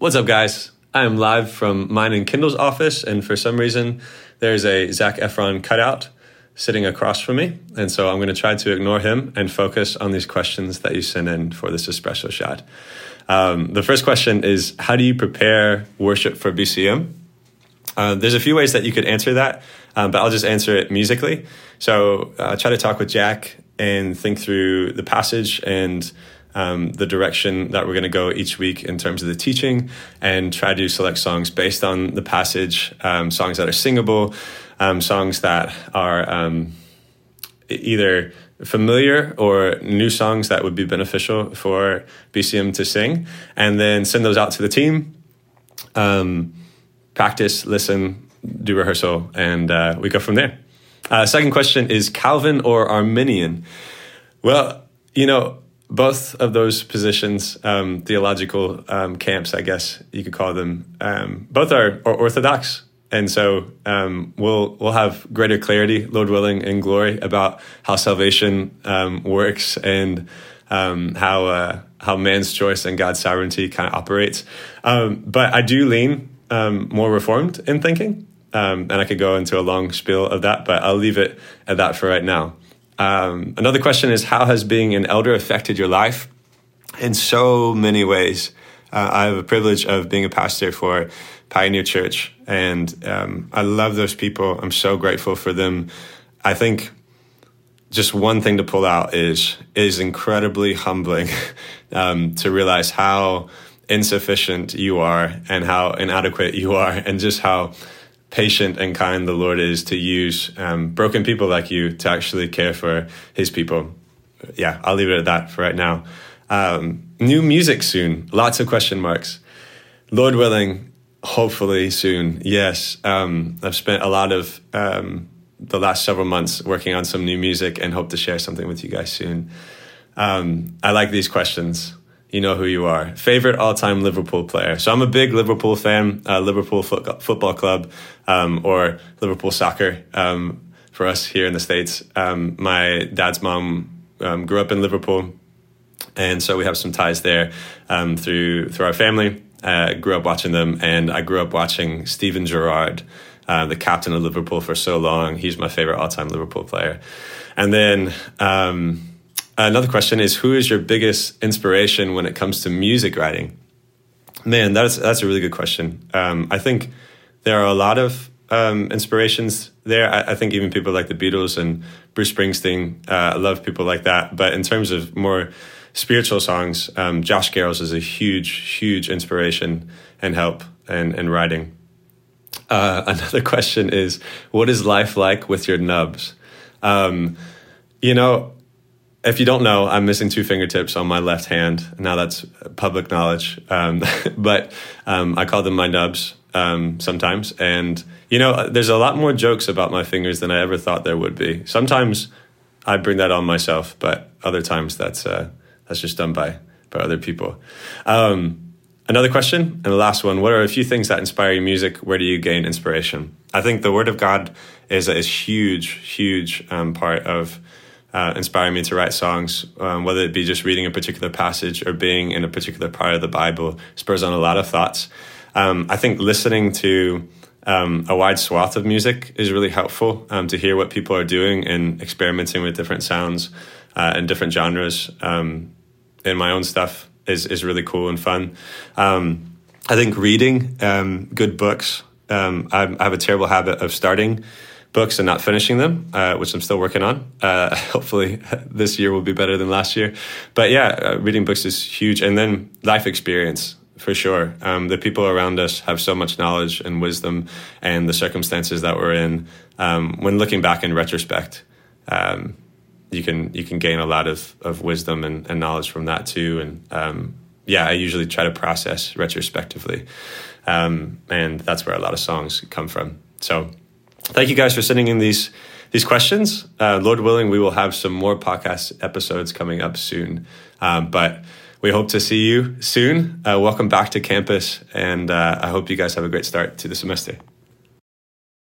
What's up, guys? I am live from mine and Kindle's office, and for some reason, there's a Zac Efron cutout sitting across from me, and so I'm going to try to ignore him and focus on these questions that you sent in for this espresso shot. The first question is, how do you prepare worship for BCM? There's a few ways that you could answer that, but I'll just answer it musically. So try to talk with Jack and think through the passage and the direction that we're going to go each week in terms of the teaching, and try to select songs based on the passage, songs that are singable, songs that are either familiar or new songs that would be beneficial for BCM to sing, and then send those out to the team. Practice, listen, do rehearsal, and we go from there. Second question is Calvin or Arminian? Well, you know, both of those positions, theological camps, I guess you could call them, both are orthodox. And so we'll have greater clarity, Lord willing, and glory about how salvation works and how man's choice and God's sovereignty kind of operates. But I do lean more Reformed in thinking, and I could go into a long spiel of that, but I'll leave it at that for right now. Another question is, how has being an elder affected your life? In so many ways. I have a privilege of being a pastor for Pioneer Church, and I love those people. I'm so grateful for them. I think just one thing to pull out is incredibly humbling to realize how insufficient you are and how inadequate you are, and just how patient and kind the Lord is to use broken people like you to actually care for his people. Yeah, I'll leave it at that for right now. New music soon. Lots of question marks. Lord willing, hopefully soon. Yes, I've spent a lot of the last several months working on some new music and hope to share something with you guys soon. I like these questions. You know who you are. Favorite all-time Liverpool player. So I'm a big Liverpool fan, Liverpool Football Club, or Liverpool Soccer for us here in the States. My dad's mom grew up in Liverpool, and so we have some ties there through our family. I grew up watching them, and I grew up watching Steven Gerrard, the captain of Liverpool, for so long. He's my favorite all-time Liverpool player. And then... another question is, who is your biggest inspiration when it comes to music writing? Man, that's a really good question. I think there are a lot of inspirations there. I think even people like the Beatles and Bruce Springsteen, I love people like that. But in terms of more spiritual songs, Josh Garrels is a huge inspiration and help in writing. Another question is, what is life like with your nubs? You know, if you don't know, I'm missing two fingertips on my left hand. Now that's public knowledge, but I call them my nubs sometimes. And, you know, there's a lot more jokes about my fingers than I ever thought there would be. Sometimes I bring that on myself, but other times that's just done by other people. Another question, and the last one, what are a few things that inspire your music? Where do you gain inspiration? I think the Word of God is a huge part of inspiring me to write songs, whether it be just reading a particular passage or being in a particular part of the Bible, spurs on a lot of thoughts. I think listening to a wide swath of music is really helpful to hear what people are doing and experimenting with different sounds and different genres. And my own stuff is really cool and fun. I think reading good books. I have a terrible habit of starting books and not finishing them, which I'm still working on. Hopefully this year will be better than last year. But yeah, reading books is huge. And then life experience, for sure. The people around us have so much knowledge and wisdom, and the circumstances that we're in. When looking back in retrospect, you can gain a lot of wisdom and knowledge from that too. And yeah, I usually try to process retrospectively. And that's where a lot of songs come from. So thank you guys for sending in these questions. Lord willing, we will have some more podcast episodes coming up soon. But we hope to see you soon. Welcome back to campus, and I hope you guys have a great start to the semester.